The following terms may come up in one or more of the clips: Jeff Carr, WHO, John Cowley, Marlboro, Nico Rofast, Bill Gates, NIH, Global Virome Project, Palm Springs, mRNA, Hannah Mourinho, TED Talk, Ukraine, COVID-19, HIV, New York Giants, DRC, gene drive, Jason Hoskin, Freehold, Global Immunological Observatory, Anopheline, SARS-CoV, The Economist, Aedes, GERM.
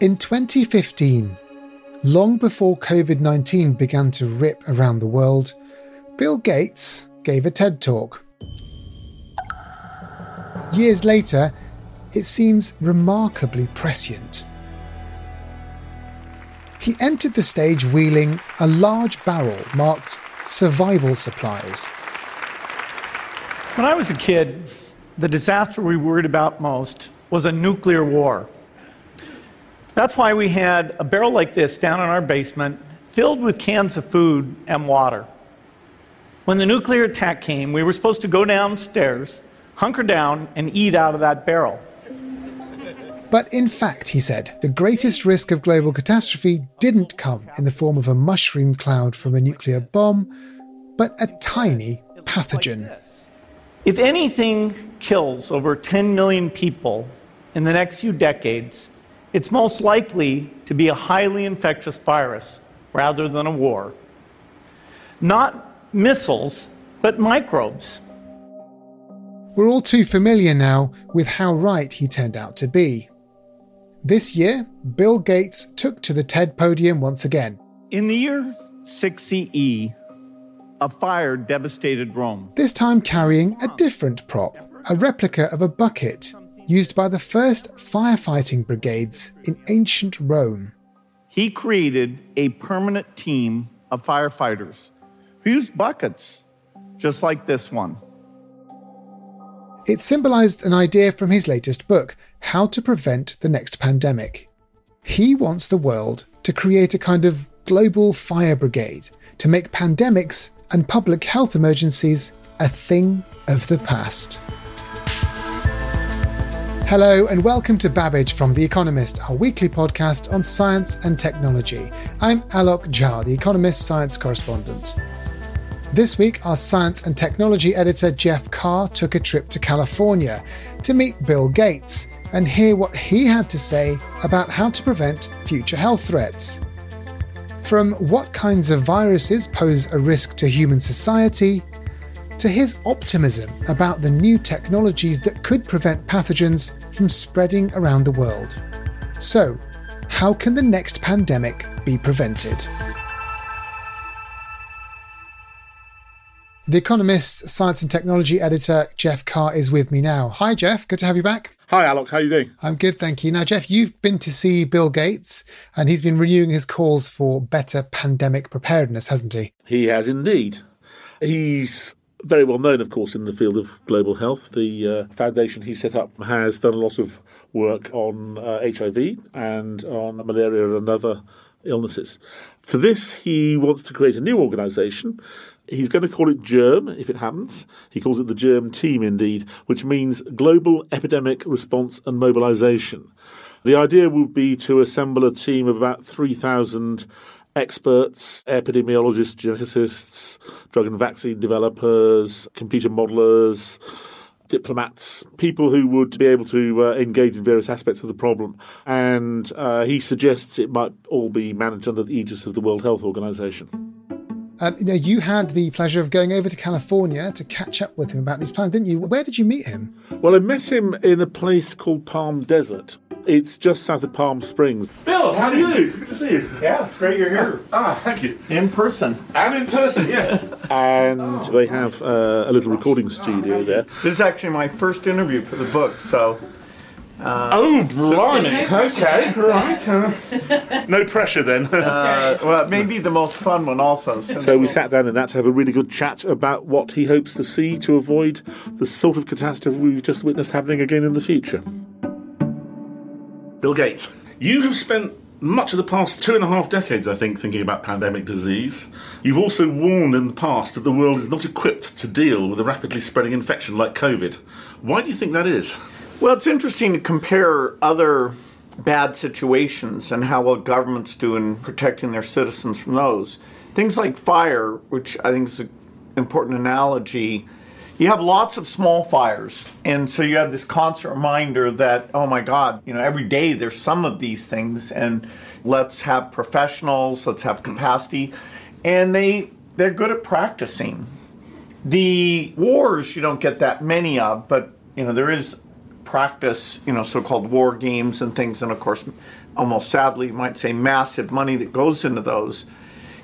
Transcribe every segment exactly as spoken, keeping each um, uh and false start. In twenty fifteen, long before COVID nineteen began to rip around the world, Bill Gates gave a TED Talk. Years later, it seems remarkably prescient. He entered the stage wheeling a large barrel marked Survival Supplies. When I was a kid, the disaster we worried about most was a nuclear war. That's why we had a barrel like this down in our basement, filled with cans of food and water. When the nuclear attack came, we were supposed to go downstairs, hunker down, and eat out of that barrel. But in fact, he said, the greatest risk of global catastrophe didn't come in the form of a mushroom cloud from a nuclear bomb, but a tiny pathogen. If anything kills over ten million people in the next few decades, it's most likely to be a highly infectious virus rather than a war. Not missiles, but microbes. We're all too familiar now with how right he turned out to be. This year, Bill Gates took to the TED podium once again. In the year six C E, a fire devastated Rome. This time carrying a different prop, a replica of a bucket used by the first firefighting brigades in ancient Rome. He created a permanent team of firefighters who used buckets just like this one. It symbolised an idea from his latest book, How to Prevent the Next Pandemic. He wants the world to create a kind of global fire brigade to make pandemics and public health emergencies a thing of the past. Hello and welcome to Babbage from The Economist, our weekly podcast on science and technology. I'm Alok Jha, The Economist science correspondent. This week, our science and technology editor Jeff Carr took a trip to California to meet Bill Gates and hear what he had to say about how to prevent future health threats. From what kinds of viruses pose a risk to human society, to his optimism about the new technologies that could prevent pathogens from spreading around the world. So, how can the next pandemic be prevented? The Economist science and technology editor Jeff Carr is with me now. Hi, Jeff. Good to have you back. Hi, Alok. How are you doing? I'm good, thank you. Now, Jeff, you've been to see Bill Gates, and he's been renewing his calls for better pandemic preparedness, hasn't he? He has indeed. He's very well known, of course, in the field of global health. The uh, foundation he set up has done a lot of work on uh, H I V and on malaria and other illnesses. For this, he wants to create a new organisation. He's going to call it GERM, if it happens. He calls it the GERM team, indeed, which means Global Epidemic Response and Mobilisation. The idea would be to assemble a team of about three thousand experts, epidemiologists, geneticists, drug and vaccine developers, computer modellers, diplomats, people who would be able to uh, engage in various aspects of the problem. And uh, he suggests it might all be managed under the aegis of the World Health Organisation. Um, you know, you had the pleasure of going over to California to catch up with him about these plans, didn't you? Where did you meet him? Well, I met him in a place called Palm Desert. It's just south of Palm Springs. Bill, how do you do? Good to see you. Yeah, it's great you're here. Ah, oh, thank you. In person. I'm in person, yes. And oh, they have uh, a little recording studio there. This is actually my first interview for the book, so... Uh, oh, blimey. Okay, right. No pressure then. uh, well, it may be the most fun one also. So we sat down in that to have a really good chat about what he hopes to see to avoid the sort of catastrophe we've just witnessed happening again in the future. Bill Gates, you have spent much of the past two and a half decades, I think, thinking about pandemic disease. You've also warned in the past that the world is not equipped to deal with a rapidly spreading infection like COVID. Why do you think that is? Well, it's interesting to compare other bad situations and how well governments do in protecting their citizens from those. Things like fire, which I think is an important analogy. You have lots of small fires, and so you have this constant reminder that, oh my God, you know, every day there's some of these things, and let's have professionals, let's have capacity, and they, they're good at practicing. The wars you don't get that many of, but, you know, there is practice, you know, so-called war games and things, and of course, almost sadly, you might say massive money that goes into those.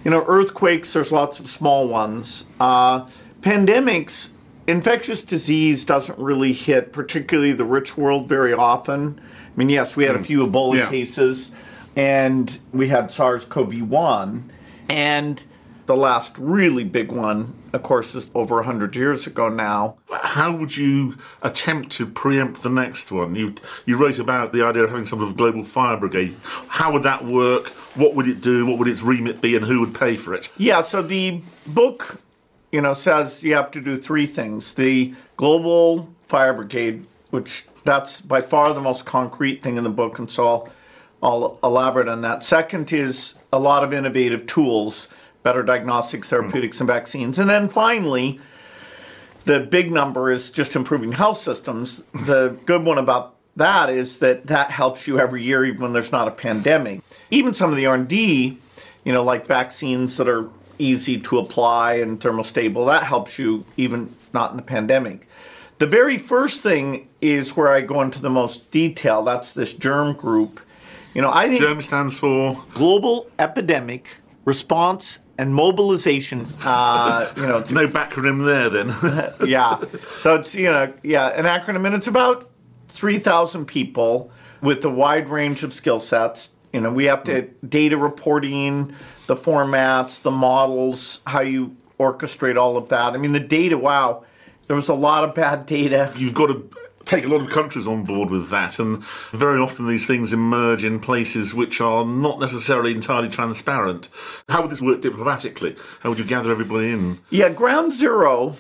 You know, earthquakes, there's lots of small ones. Uh, pandemics... Infectious disease doesn't really hit, particularly the rich world, very often. I mean, yes, we had a few Ebola yeah. cases, and we had SARS-C o V one. And the last really big one, of course, is over one hundred years ago now. How would you attempt to preempt the next one? You you wrote about the idea of having some sort of global fire brigade. How would that work? What would it do? What would its remit be, and who would pay for it? Yeah, so the book... you know, says you have to do three things. The Global Fire Brigade, which that's by far the most concrete thing in the book, and so I'll, I'll elaborate on that. Second is a lot of innovative tools, better diagnostics, therapeutics, and vaccines. And then finally, the big number is just improving health systems. The good one about that is that that helps you every year, even when there's not a pandemic. Even some of the R and D, you know, like vaccines that are easy to apply and thermostable, that helps you even not in the pandemic. The very first thing is where I go into the most detail. That's this GERM group. You know, I think GERM stands for Global Epidemic Response and Mobilization. Uh, you know, no backronym there then. yeah. So it's, you know, yeah, an acronym, and it's about three thousand people with a wide range of skill sets. You know, we have to data reporting, the formats, the models, how you orchestrate all of that. I mean, the data, wow, there was a lot of bad data. You've got to take a lot of countries on board with that. And very often these things emerge in places which are not necessarily entirely transparent. How would this work diplomatically? How would you gather everybody in? Yeah, ground zero,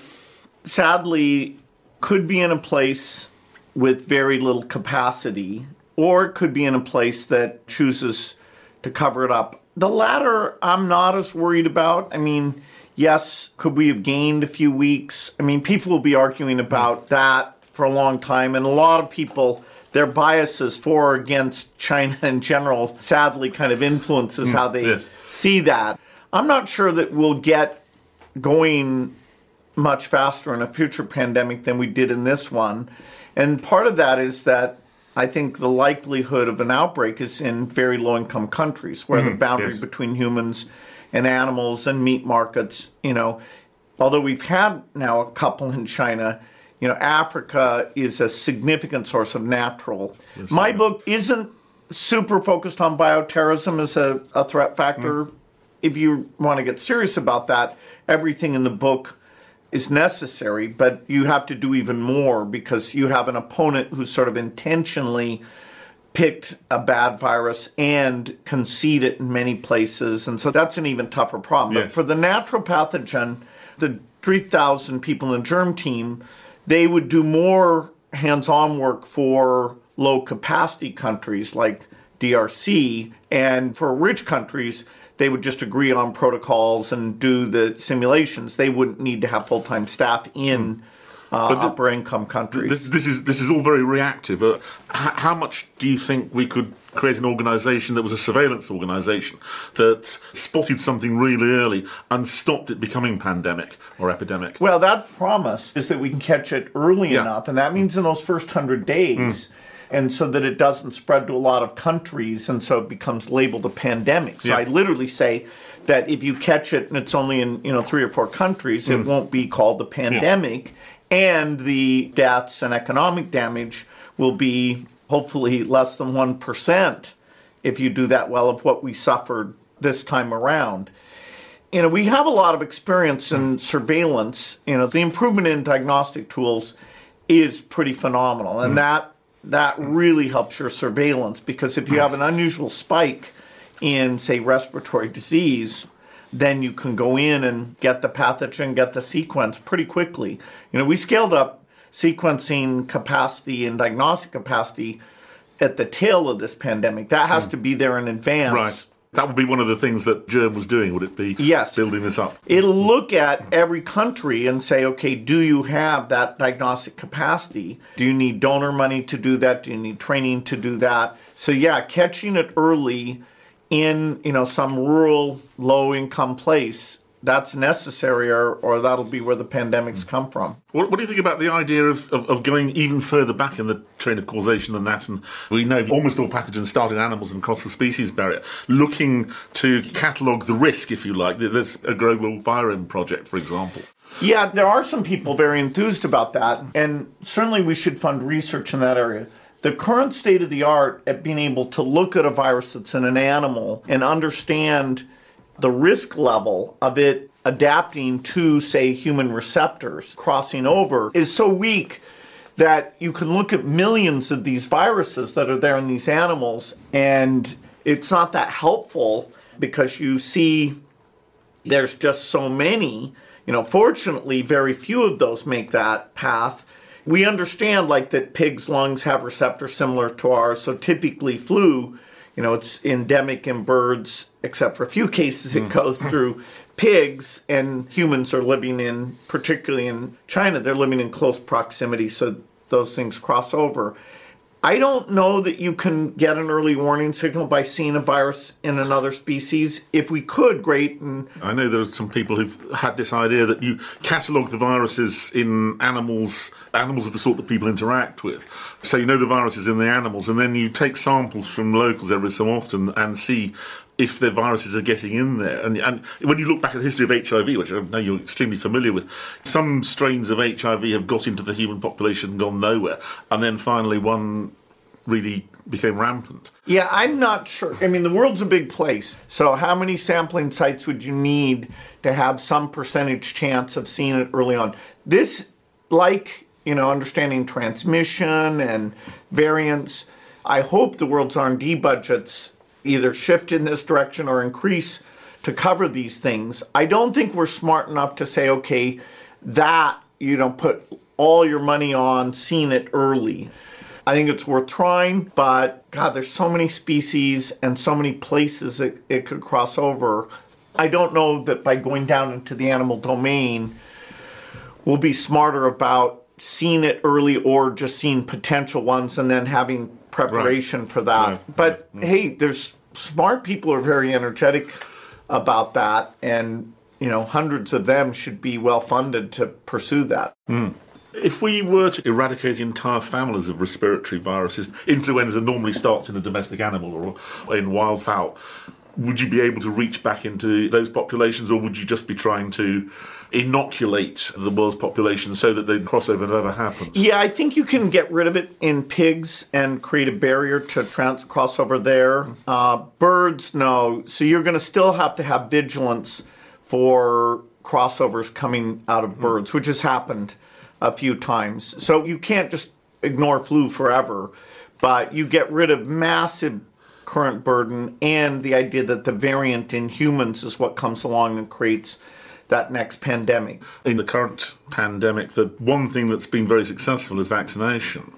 sadly, could be in a place with very little capacity, or it could be in a place that chooses to cover it up. The latter, I'm not as worried about. I mean, yes, could we have gained a few weeks? I mean, people will be arguing about that for a long time, and a lot of people, their biases for or against China in general, sadly kind of influences mm, how they yes. see that. I'm not sure that we'll get going much faster in a future pandemic than we did in this one. And part of that is that I think the likelihood of an outbreak is in very low-income countries where mm-hmm. the boundary yes. between humans and animals and meat markets, you know, although we've had now a couple in China, you know, Africa is a significant source of natural. Yes, My yeah. book isn't super focused on bioterrorism as a, a threat factor. Mm. If you want to get serious about that, everything in the book is necessary, but you have to do even more because you have an opponent who sort of intentionally picked a bad virus and concede it in many places. And so that's an even tougher problem. Yes. But for the natural pathogen, the three thousand people in the GERM team, they would do more hands-on work for low-capacity countries like D R C, and for rich countries, they would just agree on protocols and do the simulations. They wouldn't need to have full-time staff in uh, the, upper-income countries. This, this is this is all very reactive. Uh, h- how much do you think we could create an organisation that was a surveillance organisation that spotted something really early and stopped it becoming pandemic or epidemic? Well, that promise is that we can catch it early yeah. enough, and that means in those first one hundred days, mm. and so that it doesn't spread to a lot of countries, and so it becomes labeled a pandemic. So yeah. I literally say that if you catch it and it's only in, you know, three or four countries, mm. it won't be called a pandemic, yeah. and the deaths and economic damage will be hopefully less than one percent if you do that well of what we suffered this time around. You know, we have a lot of experience in surveillance. You know, the improvement in diagnostic tools is pretty phenomenal, and mm. that... That really helps your surveillance, because if you have an unusual spike, in, say, respiratory disease, then you can go in and get the pathogen, get the sequence pretty quickly. You know, we scaled up sequencing capacity and diagnostic capacity at the tail of this pandemic. That has mm. to be there in advance. Right. That would be one of the things that GERM was doing, would it be? Yes. Building this up. It'll look at every country and say, okay, do you have that diagnostic capacity? Do you need donor money to do that? Do you need training to do that? So yeah, catching it early in, you know, some rural, low-income place, that's necessary, or, or that'll be where the pandemics come from. What, what do you think about the idea of, of, of going even further back in the chain of causation than that? And we know almost all pathogens start in animals and cross the species barrier, looking to catalogue the risk, if you like. There's a Global Virome Project, for example. Yeah, there are some people very enthused about that, and certainly we should fund research in that area. The current state of the art at being able to look at a virus that's in an animal and understand the risk level of it adapting to, say, human receptors crossing over is so weak that you can look at millions of these viruses that are there in these animals, and it's not that helpful because you see there's just so many. You know, fortunately, very few of those make that path. We understand, like, that pigs' lungs have receptors similar to ours, so typically flu, you know, it's endemic in birds, except for a few cases, it mm. goes through pigs, and humans are living in, particularly in China, they're living in close proximity, so those things cross over. I don't know that you can get an early warning signal by seeing a virus in another species. If we could, great. And I know there's some people who've had this idea that you catalogue the viruses in animals, animals of the sort that people interact with. So you know the viruses in the animals, and then you take samples from locals every so often and see if the viruses are getting in there. And, and when you look back at the history of H I V, which I know you're extremely familiar with, some strains of H I V have got into the human population and gone nowhere. And then finally one really became rampant. Yeah, I'm not sure. I mean, the world's a big place. So how many sampling sites would you need to have some percentage chance of seeing it early on? This, like, you know, understanding transmission and variants, I hope the world's R and D budgets either shift in this direction or increase to cover these things. I don't think we're smart enough to say, okay, that you don't put all your money on seeing it early. I think it's worth trying, but God, there's so many species and so many places it, it could cross over. I don't know that by going down into the animal domain, we'll be smarter about seeing it early or just seeing potential ones and then having preparation right. for that. Right. But right. hey, there's smart people who are very energetic about that, and you know, hundreds of them should be well funded to pursue that. Mm. If we were to eradicate entire families of respiratory viruses, influenza normally starts in a domestic animal or in wildfowl. Would you be able to reach back into those populations, or would you just be trying to inoculate the world's population so that the crossover never happens? Yeah, I think you can get rid of it in pigs and create a barrier to trans- crossover there. Uh, birds, no. So you're going to still have to have vigilance for crossovers coming out of birds, which has happened a few times. So you can't just ignore flu forever, but you get rid of massive current burden and the idea that the variant in humans is what comes along and creates that next pandemic. In the current pandemic, the one thing that's been very successful is vaccination.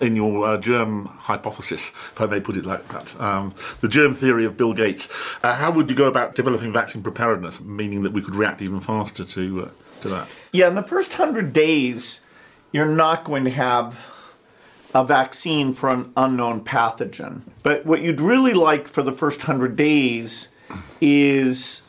In your uh, germ hypothesis, if I may put it like that, um, the germ theory of Bill Gates, uh, how would you go about developing vaccine preparedness, meaning that we could react even faster to, uh, to that? Yeah, in the first hundred days, you're not going to have a vaccine for an unknown pathogen. But what you'd really like for the first hundred days is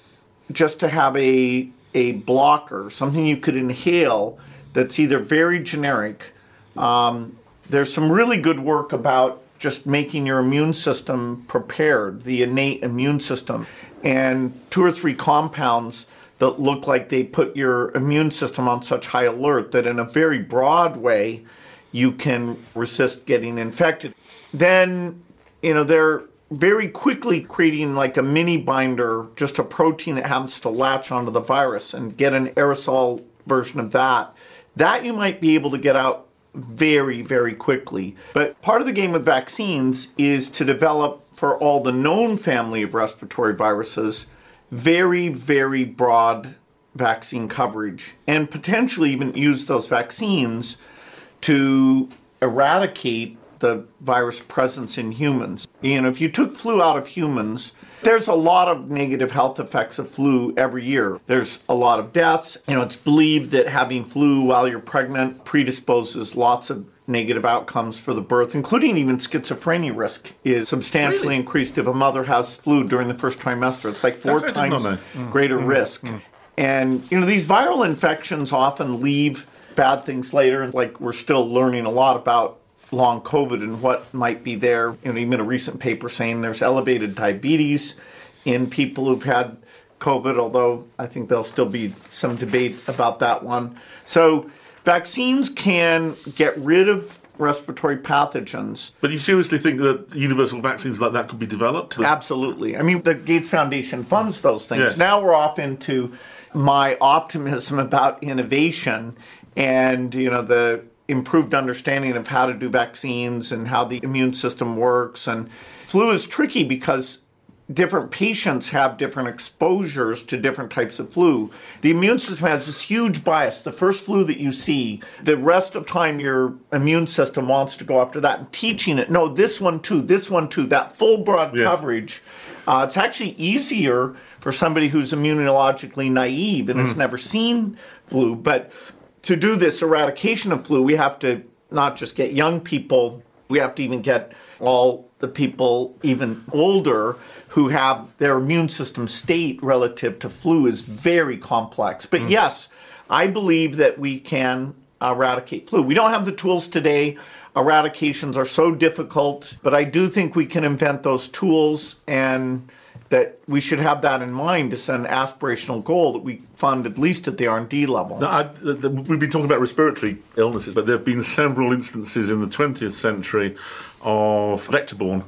just to have a a blocker, something you could inhale that's either very generic. Um, there's some really good work about just making your immune system prepared, the innate immune system, and two or three compounds that look like they put your immune system on such high alert that in a very broad way, you can resist getting infected. Then, you know, they're very quickly creating like a mini binder, just a protein that happens to latch onto the virus and get an aerosol version of that. That you might be able to get out very, very quickly. But part of the game with vaccines is to develop, for all the known family of respiratory viruses, very, very broad vaccine coverage, and potentially even use those vaccines to eradicate the virus presence in humans. You know, if you took flu out of humans, there's a lot of negative health effects of flu every year. There's a lot of deaths. You know, it's believed that having flu while you're pregnant predisposes lots of negative outcomes for the birth, including even schizophrenia risk is substantially really? increased if a mother has flu during the first trimester. It's like four That's times greater mm, risk. Mm, mm. And, you know, these viral infections often leave bad things later. Like, we're still learning a lot about long COVID and what might be there. And even a recent paper saying there's elevated diabetes in people who've had COVID, although I think there'll still be some debate about that one. So vaccines can get rid of respiratory pathogens. But you seriously think that universal vaccines like that could be developed? Absolutely. I mean, the Gates Foundation funds those things. Yes. Now we're off into my optimism about innovation and, you know, the improved understanding of how to do vaccines and how the immune system works. And flu is tricky because different patients have different exposures to different types of flu. The immune system has this huge bias. The first flu that you see, the rest of time your immune system wants to go after that and teaching it, no, this one too, this one too, that full broad yes. coverage. Uh, it's actually easier for somebody who's immunologically naive and mm. has never seen flu. But to do this eradication of flu, we have to not just get young people, we have to even get all the people even older who have their immune system state relative to flu is very complex. But mm. yes, I believe that we can eradicate flu. We don't have the tools today. Eradications are so difficult, but I do think we can invent those tools, and that we should have that in mind. It's an aspirational goal that we fund at least at the R and D level. Now, I, the, we've been talking about respiratory illnesses, but there have been several instances in the twentieth century of vector-borne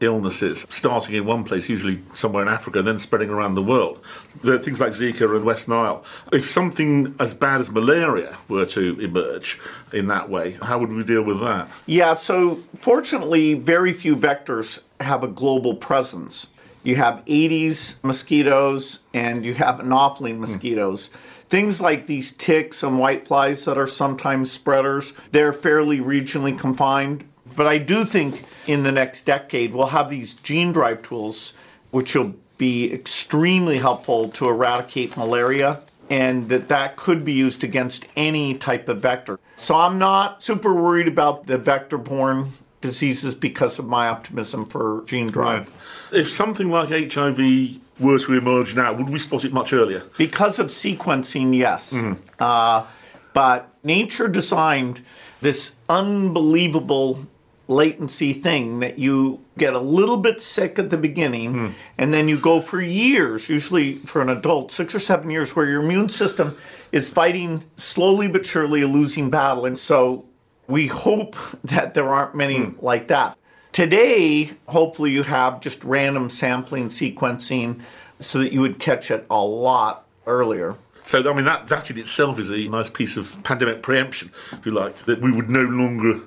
illnesses, starting in one place, usually somewhere in Africa, and then spreading around the world. There are things like Zika and West Nile. If something as bad as malaria were to emerge in that way, how would we deal with that? Yeah, so fortunately, very few vectors have a global presence. You have Aedes mosquitoes and you have Anopheline mosquitoes. Mm. Things like these ticks and whiteflies that are sometimes spreaders, they're fairly regionally confined. But I do think in the next decade, we'll have these gene-drive tools, which will be extremely helpful to eradicate malaria, and that that could be used against any type of vector. So I'm not super worried about the vector-borne diseases because of my optimism for gene-drive. Right. If something like H I V were to emerge now, would we spot it much earlier? Because of sequencing, yes. Mm. Uh, but nature designed this unbelievable latency thing that you get a little bit sick at the beginning, mm. and then you go for years, usually for an adult, six or seven years, where your immune system is fighting slowly but surely a losing battle. And so we hope that there aren't many mm. like that. Today, hopefully you have just random sampling sequencing so that you would catch it a lot earlier. So, I mean, that, that in itself is a nice piece of pandemic preemption, if you like, that we would no longer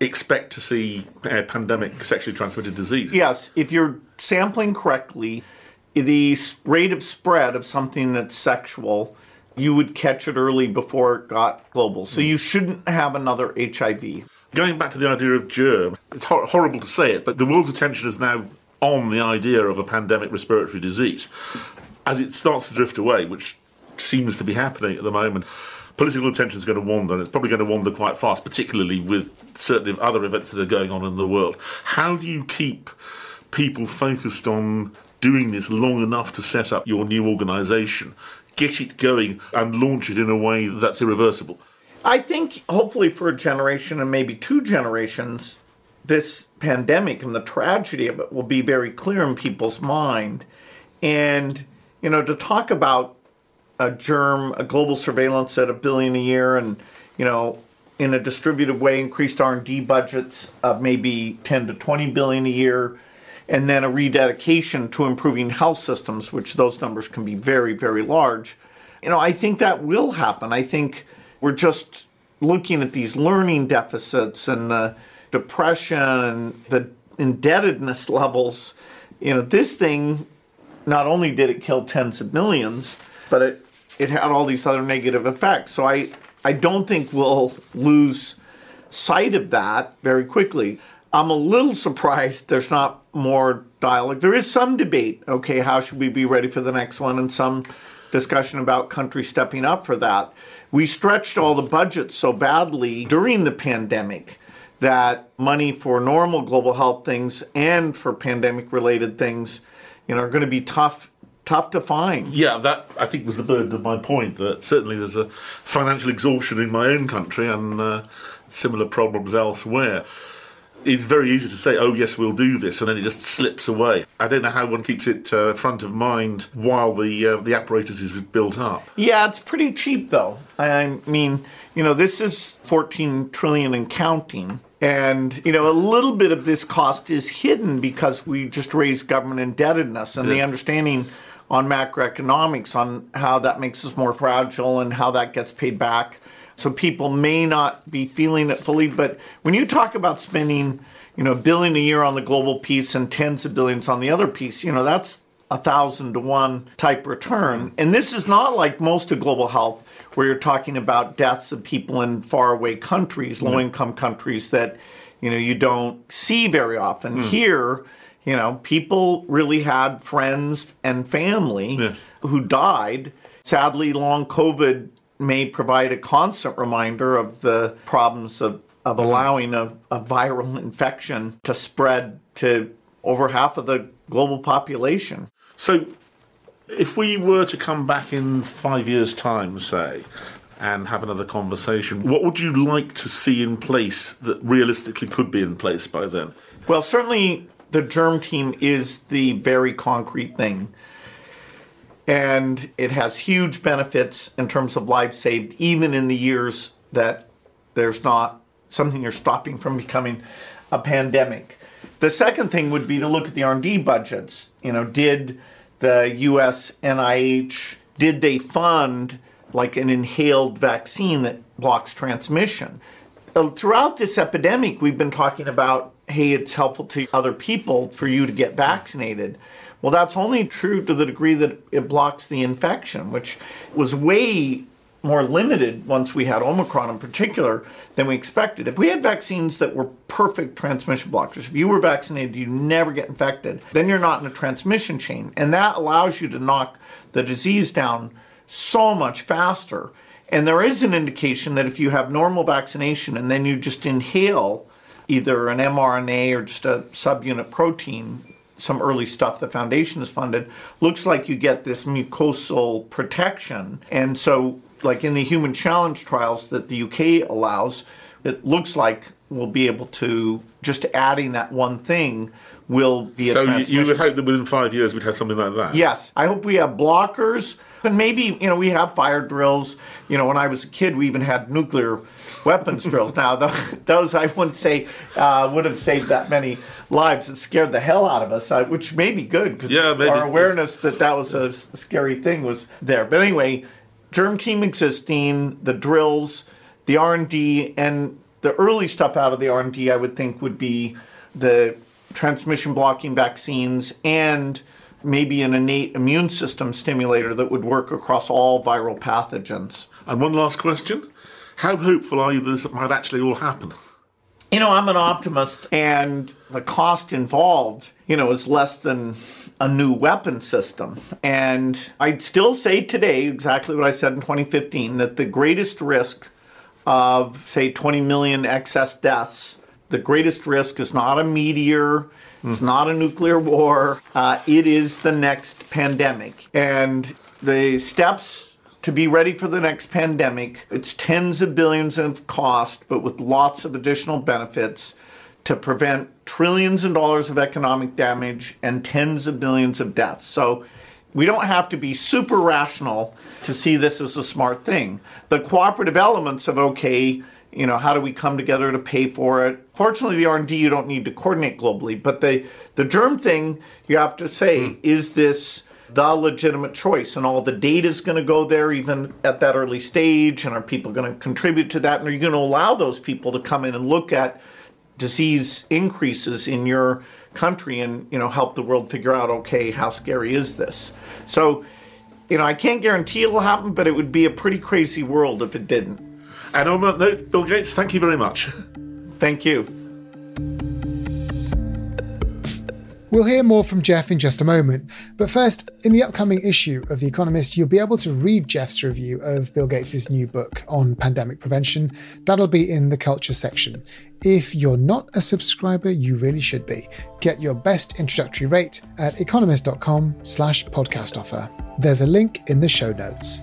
expect to see uh, pandemic sexually transmitted disease. Yes, if you're sampling correctly, the rate of spread of something that's sexual, you would catch it early before it got global. So mm. you shouldn't have another H I V. Going back to the idea of germ, it's hor- horrible to say it, but the world's attention is now on the idea of a pandemic respiratory disease. As it starts to drift away, which seems to be happening at the moment, political attention is going to wander, and it's probably going to wander quite fast, particularly with certain other events that are going on in the world. How do you keep people focused on doing this long enough to set up your new organisation, get it going and launch it in a way that's irreversible? I think hopefully for a generation and maybe two generations, this pandemic and the tragedy of it will be very clear in people's mind. And, you know, to talk about a germ, a global surveillance at a billion a year and, you know, in a distributed way, increased R and D budgets of maybe ten to twenty billion a year, and then a rededication to improving health systems, which those numbers can be very, very large. You know, I think that will happen. I think we're just looking at these learning deficits and the depression and the indebtedness levels, you know, this thing, not only did it kill tens of millions, but it, it had all these other negative effects. So I, I don't think we'll lose sight of that very quickly. I'm a little surprised there's not more dialogue. There is some debate, okay, how should we be ready for the next one, and some discussion about countries stepping up for that. We stretched all the budgets so badly during the pandemic that money for normal global health things and for pandemic-related things, you know, are going to be tough tough to find. Yeah, that, I think, was the burden of my point, that certainly there's a financial exhaustion in my own country and uh, similar problems elsewhere. It's very easy to say, oh, yes, we'll do this, and then it just slips away. I don't know how one keeps it uh, front of mind while the uh, the apparatus is built up. Yeah, it's pretty cheap, though. I mean, you know, this is fourteen trillion dollars and counting. And, you know, a little bit of this cost is hidden because we just raised government indebtedness and yes. the understanding on macroeconomics on how that makes us more fragile and how that gets paid back. So people may not be feeling it fully. But when you talk about spending, you know, a billion a year on the global piece and tens of billions on the other piece, you know, that's a thousand to one type return. And this is not like most of global health, where you're talking about deaths of people in faraway countries, mm. low-income countries that, you know, you don't see very often. Mm. Here, you know, people really had friends and family yes. who died. Sadly, long COVID may provide a constant reminder of the problems of, of mm. allowing a, a viral infection to spread to over half of the global population. So if we were to come back in five years' time, say, and have another conversation, what would you like to see in place that realistically could be in place by then? Well, certainly the GERM team is the very concrete thing. And it has huge benefits in terms of lives saved, even in the years that there's not something you're stopping from becoming a pandemic. The second thing would be to look at the R and D budgets. You know, did the U S N I H, did they fund like an inhaled vaccine that blocks transmission? Uh, throughout this epidemic, we've been talking about, hey, it's helpful to other people for you to get vaccinated. Well, that's only true to the degree that it blocks the infection, which was way more limited once we had Omicron in particular than we expected. If we had vaccines that were perfect transmission blockers, if you were vaccinated, you never get infected, then you're not in a transmission chain. And that allows you to knock the disease down so much faster. And there is an indication that if you have normal vaccination and then you just inhale either an mRNA or just a subunit protein, some early stuff the foundation has funded, looks like you get this mucosal protection. And so like in the human challenge trials that the U K allows, it looks like we'll be able to, just adding that one thing will be a transmission. So you would hope that within five years we'd have something like that? Yes. I hope we have blockers. And maybe, you know, we have fire drills. You know, when I was a kid, we even had nuclear weapons drills. Now, those I wouldn't say uh, would have saved that many lives. It scared the hell out of us, uh, which may be good because yeah, our awareness that that was a scary thing was there. But anyway, GERM team existing, the drills, the R and D, and the early stuff out of the R and D, I would think, would be the transmission-blocking vaccines and maybe an innate immune system stimulator that would work across all viral pathogens. And one last question. How hopeful are you that this might actually all happen? You know, I'm an optimist, and the cost involved, you know, is less than a new weapon system. And I'd still say today, exactly what I said in twenty fifteen, that the greatest risk of, say, twenty million excess deaths, the greatest risk is not a meteor, it's mm. not a nuclear war, uh, it is the next pandemic. And the steps to be ready for the next pandemic, it's tens of billions of cost, but with lots of additional benefits to prevent trillions of dollars of economic damage and tens of billions of deaths. So we don't have to be super rational to see this as a smart thing. The cooperative elements of, okay, you know, how do we come together to pay for it? Fortunately, the R and D, you don't need to coordinate globally, but the, the germ thing, you have to say, mm. is this the legitimate choice, and all the data is going to go there even at that early stage, and are people going to contribute to that, and are you going to allow those people to come in and look at disease increases in your country and, you know, help the world figure out, okay, how scary is this? So, you know, I can't guarantee it'll happen, but it would be a pretty crazy world if it didn't. And on that note, Bill Gates, thank you very much. Thank you. We'll hear more from Jeff in just a moment, but first, in the upcoming issue of The Economist, you'll be able to read Jeff's review of Bill Gates' new book on pandemic prevention. That'll be in the culture section. If you're not a subscriber, you really should be. Get your best introductory rate at economist.com slash podcast offer. There's a link in the show notes.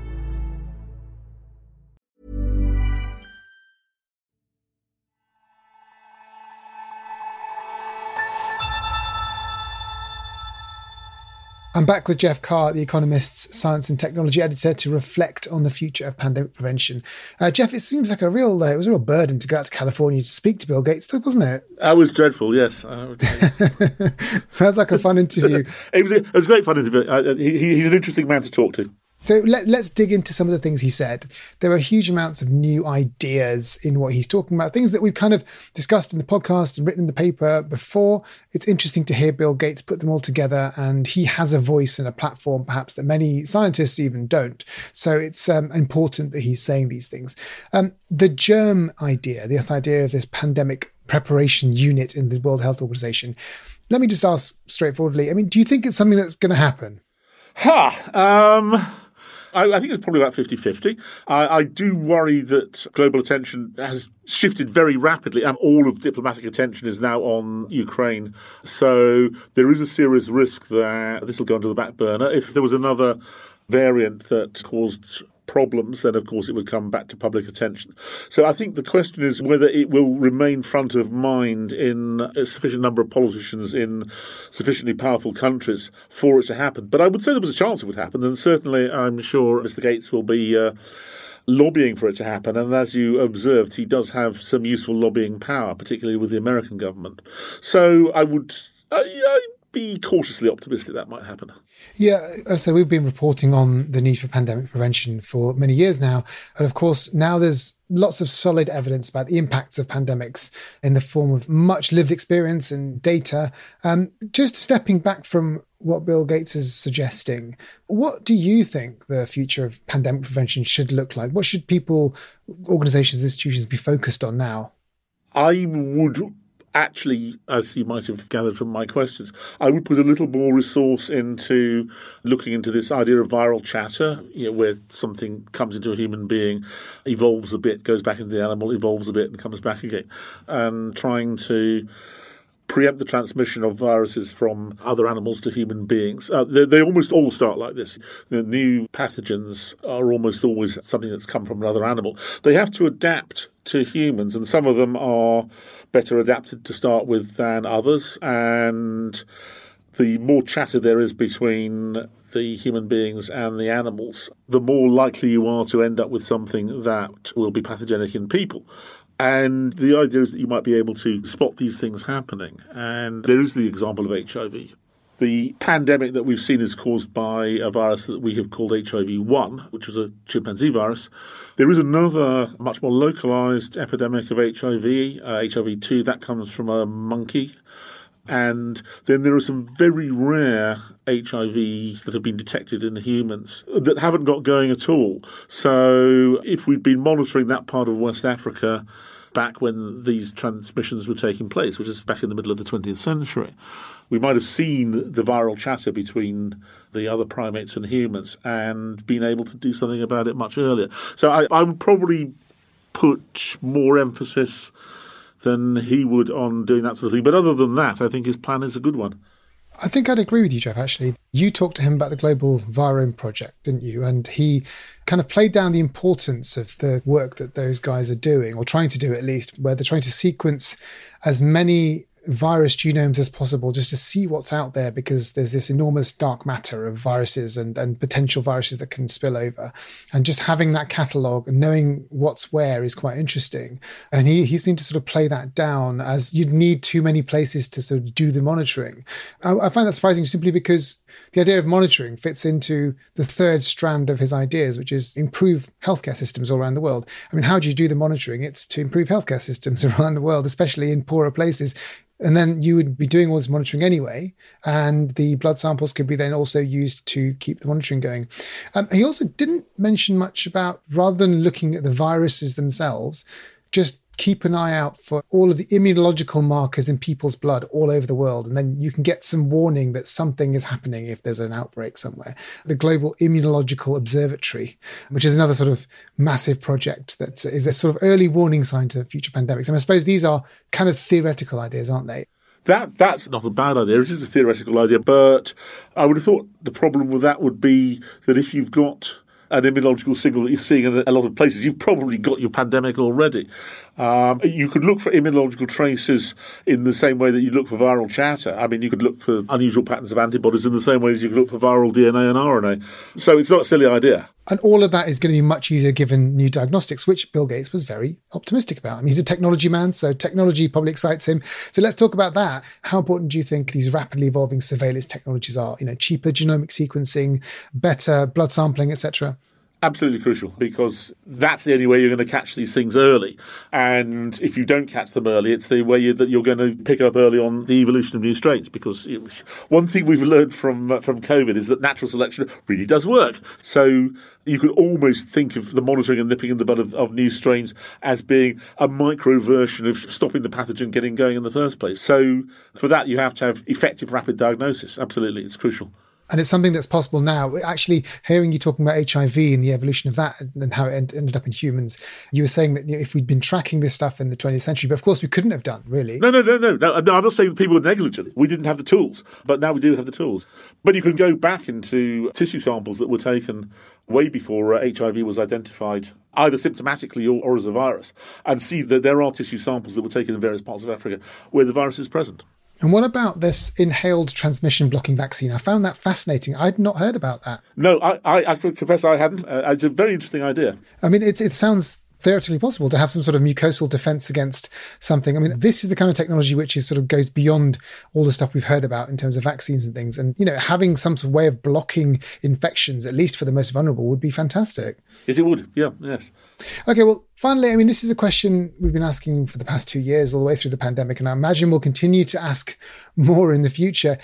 I'm back with Jeff Carr, The Economist's science and technology editor, to reflect on the future of pandemic prevention. Uh, Jeff, it seems like a real, uh, it was a real burden to go out to California to speak to Bill Gates, wasn't it? That was dreadful, yes. I would say. Sounds like a fun interview. it, was a, it was a great fun interview. Uh, he, he's an interesting man to talk to. So let, let's dig into some of the things he said. There are huge amounts of new ideas in what he's talking about, things that we've kind of discussed in the podcast and written in the paper before. It's interesting to hear Bill Gates put them all together, and he has a voice and a platform perhaps that many scientists even don't. So it's um, important that he's saying these things. Um, the germ idea, this idea of this pandemic preparation unit in the World Health Organization. Let me just ask straightforwardly, I mean, do you think it's something that's going to happen? Ha! Um... I think it's probably about fifty-fifty. I, I do worry that global attention has shifted very rapidly, and all of diplomatic attention is now on Ukraine. So there is a serious risk that this will go under the back burner. If there was another variant that caused problems, then of course it would come back to public attention. So I think the question is whether it will remain front of mind in a sufficient number of politicians in sufficiently powerful countries for it to happen. But I would say there was a chance it would happen, and certainly I'm sure Mister Gates will be uh, lobbying for it to happen. And as you observed, he does have some useful lobbying power, particularly with the American government. So I would... I, I, be cautiously optimistic that might happen. Yeah, so we've been reporting on the need for pandemic prevention for many years now. And of course, now there's lots of solid evidence about the impacts of pandemics in the form of much lived experience and data. Um, just stepping back from what Bill Gates is suggesting, what do you think the future of pandemic prevention should look like? What should people, organisations, institutions be focused on now? I would... Actually, as you might have gathered from my questions, I would put a little more resource into looking into this idea of viral chatter, you know, where something comes into a human being, evolves a bit, goes back into the animal, evolves a bit and comes back again, and trying to preempt the transmission of viruses from other animals to human beings. Uh, they, they almost all start like this. The new pathogens are almost always something that's come from another animal. They have to adapt to humans, and some of them are better adapted to start with than others. And the more chatter there is between the human beings and the animals, the more likely you are to end up with something that will be pathogenic in people. And the idea is that you might be able to spot these things happening. And there is the example of H I V. The pandemic that we've seen is caused by a virus that we have called H I V one, which was a chimpanzee virus. There is another much more localized epidemic of H I V, uh, H I V two, that comes from a monkey. And then there are some very rare H I Vs that have been detected in humans that haven't got going at all. So if we'd been monitoring that part of West Africa back when these transmissions were taking place, which is back in the middle of the twentieth century. We might have seen the viral chatter between the other primates and humans and been able to do something about it much earlier. So I, I would probably put more emphasis than he would on doing that sort of thing. But other than that, I think his plan is a good one. I think I'd agree with you, Jeff, actually. You talked to him about the Global Virome Project, didn't you? And he kind of played down the importance of the work that those guys are doing, or trying to do at least, where they're trying to sequence as many virus genomes as possible just to see what's out there, because there's this enormous dark matter of viruses and, and potential viruses that can spill over. And just having that catalogue and knowing what's where is quite interesting. And he, he seemed to sort of play that down as you'd need too many places to sort of do the monitoring. I, I find that surprising simply because the idea of monitoring fits into the third strand of his ideas, which is improve healthcare systems all around the world. I mean, how do you do the monitoring? It's to improve healthcare systems around the world, especially in poorer places. And then you would be doing all this monitoring anyway, and the blood samples could be then also used to keep the monitoring going. Um, he also didn't mention much about, rather than looking at the viruses themselves, just keep an eye out for all of the immunological markers in people's blood all over the world. And then you can get some warning that something is happening if there's an outbreak somewhere. The Global Immunological Observatory, which is another sort of massive project that is a sort of early warning sign to future pandemics. And I suppose these are kind of theoretical ideas, aren't they? That That's not a bad idea. It is a theoretical idea. But I would have thought the problem with that would be that if you've got an immunological signal that you're seeing in a lot of places, you've probably got your pandemic already. Um, you could look for immunological traces in the same way that you look for viral chatter. I mean, you could look for unusual patterns of antibodies in the same way as you could look for viral D N A and R N A. So it's not a silly idea. And all of that is going to be much easier given new diagnostics, which Bill Gates was very optimistic about. I mean, he's a technology man, so technology probably excites him. So let's talk about that. How important do you think these rapidly evolving surveillance technologies are? You know, cheaper genomic sequencing, better blood sampling, et cetera. Absolutely crucial, because that's the only way you're going to catch these things early. And if you don't catch them early, it's the way that you're going to pick up early on the evolution of new strains. Because it, one thing we've learned from from COVID is that natural selection really does work. So you could almost think of the monitoring and nipping in the bud of, of new strains as being a micro version of stopping the pathogen getting going in the first place. So for that, you have to have effective rapid diagnosis. Absolutely, it's crucial. And it's something that's possible now. Actually, hearing you talking about H I V and the evolution of that and how it end, ended up in humans, you were saying that, you know, if we'd been tracking this stuff in the twentieth century, but of course we couldn't have done, really. No, no, no, no. no I'm not saying that people were negligent. We didn't have the tools, but now we do have the tools. But you can go back into tissue samples that were taken way before uh, H I V was identified, either symptomatically or, or as a virus, and see that there are tissue samples that were taken in various parts of Africa where the virus is present. And what about this inhaled transmission blocking vaccine? I found that fascinating. I'd not heard about that. No, I, I, I confess I hadn't. Uh, it's a very interesting idea. I mean, it's, it sounds theoretically possible to have some sort of mucosal defense against something. I mean, this is the kind of technology which is sort of goes beyond all the stuff we've heard about in terms of vaccines and things. And, you know, having some sort of way of blocking infections, at least for the most vulnerable, would be fantastic. Yes, it would. Yeah, yes. Okay, well, finally, I mean, this is a question we've been asking for the past two years, all the way through the pandemic, and I imagine we'll continue to ask more in the future.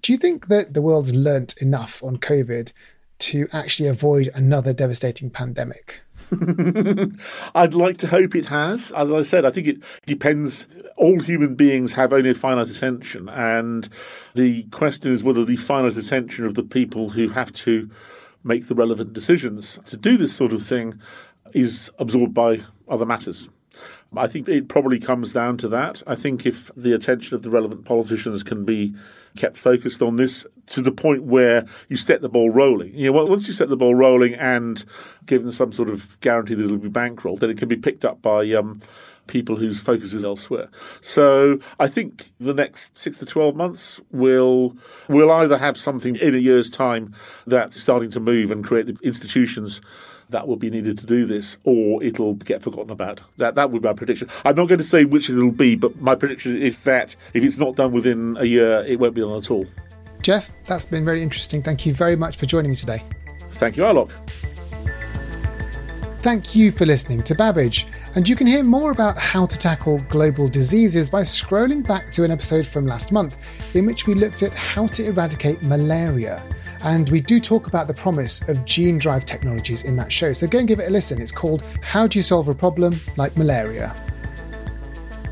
Do you think that the world's learnt enough on COVID to actually avoid another devastating pandemic? I'd like to hope it has. As I said, I think it depends. All human beings have only a finite attention, and the question is whether the finite attention of the people who have to make the relevant decisions to do this sort of thing is absorbed by other matters. I think it probably comes down to that. I think if the attention of the relevant politicians can be kept focused on this to the point where you set the ball rolling. You know, once you set the ball rolling and give them some sort of guarantee that it'll be bankrolled, then it can be picked up by um, people whose focus is elsewhere. So I think the next six to twelve months will will either have something in a year's time that's starting to move and create the institutions that will be needed to do this, or it'll get forgotten about. That that would be my prediction. I'm not going to say which it'll be, but my prediction is that if it's not done within a year, it won't be done at all. Jeff, that's been very interesting. Thank you very much for joining me today. Thank you, Alok. Thank you for listening to Babbage. And you can hear more about how to tackle global diseases by scrolling back to an episode from last month in which we looked at how to eradicate malaria. And we do talk about the promise of gene drive technologies in that show. So go and give it a listen. It's called How Do You Solve a Problem Like Malaria?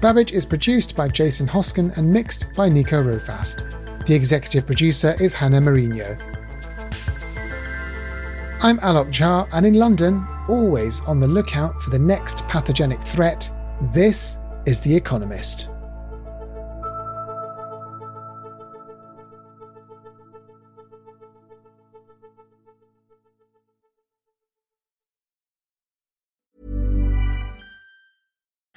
Babbage is produced by Jason Hoskin and mixed by Nico Rofast. The executive producer is Hannah Mourinho. I'm Alok Jha, and in London, always on the lookout for the next pathogenic threat, this is The Economist.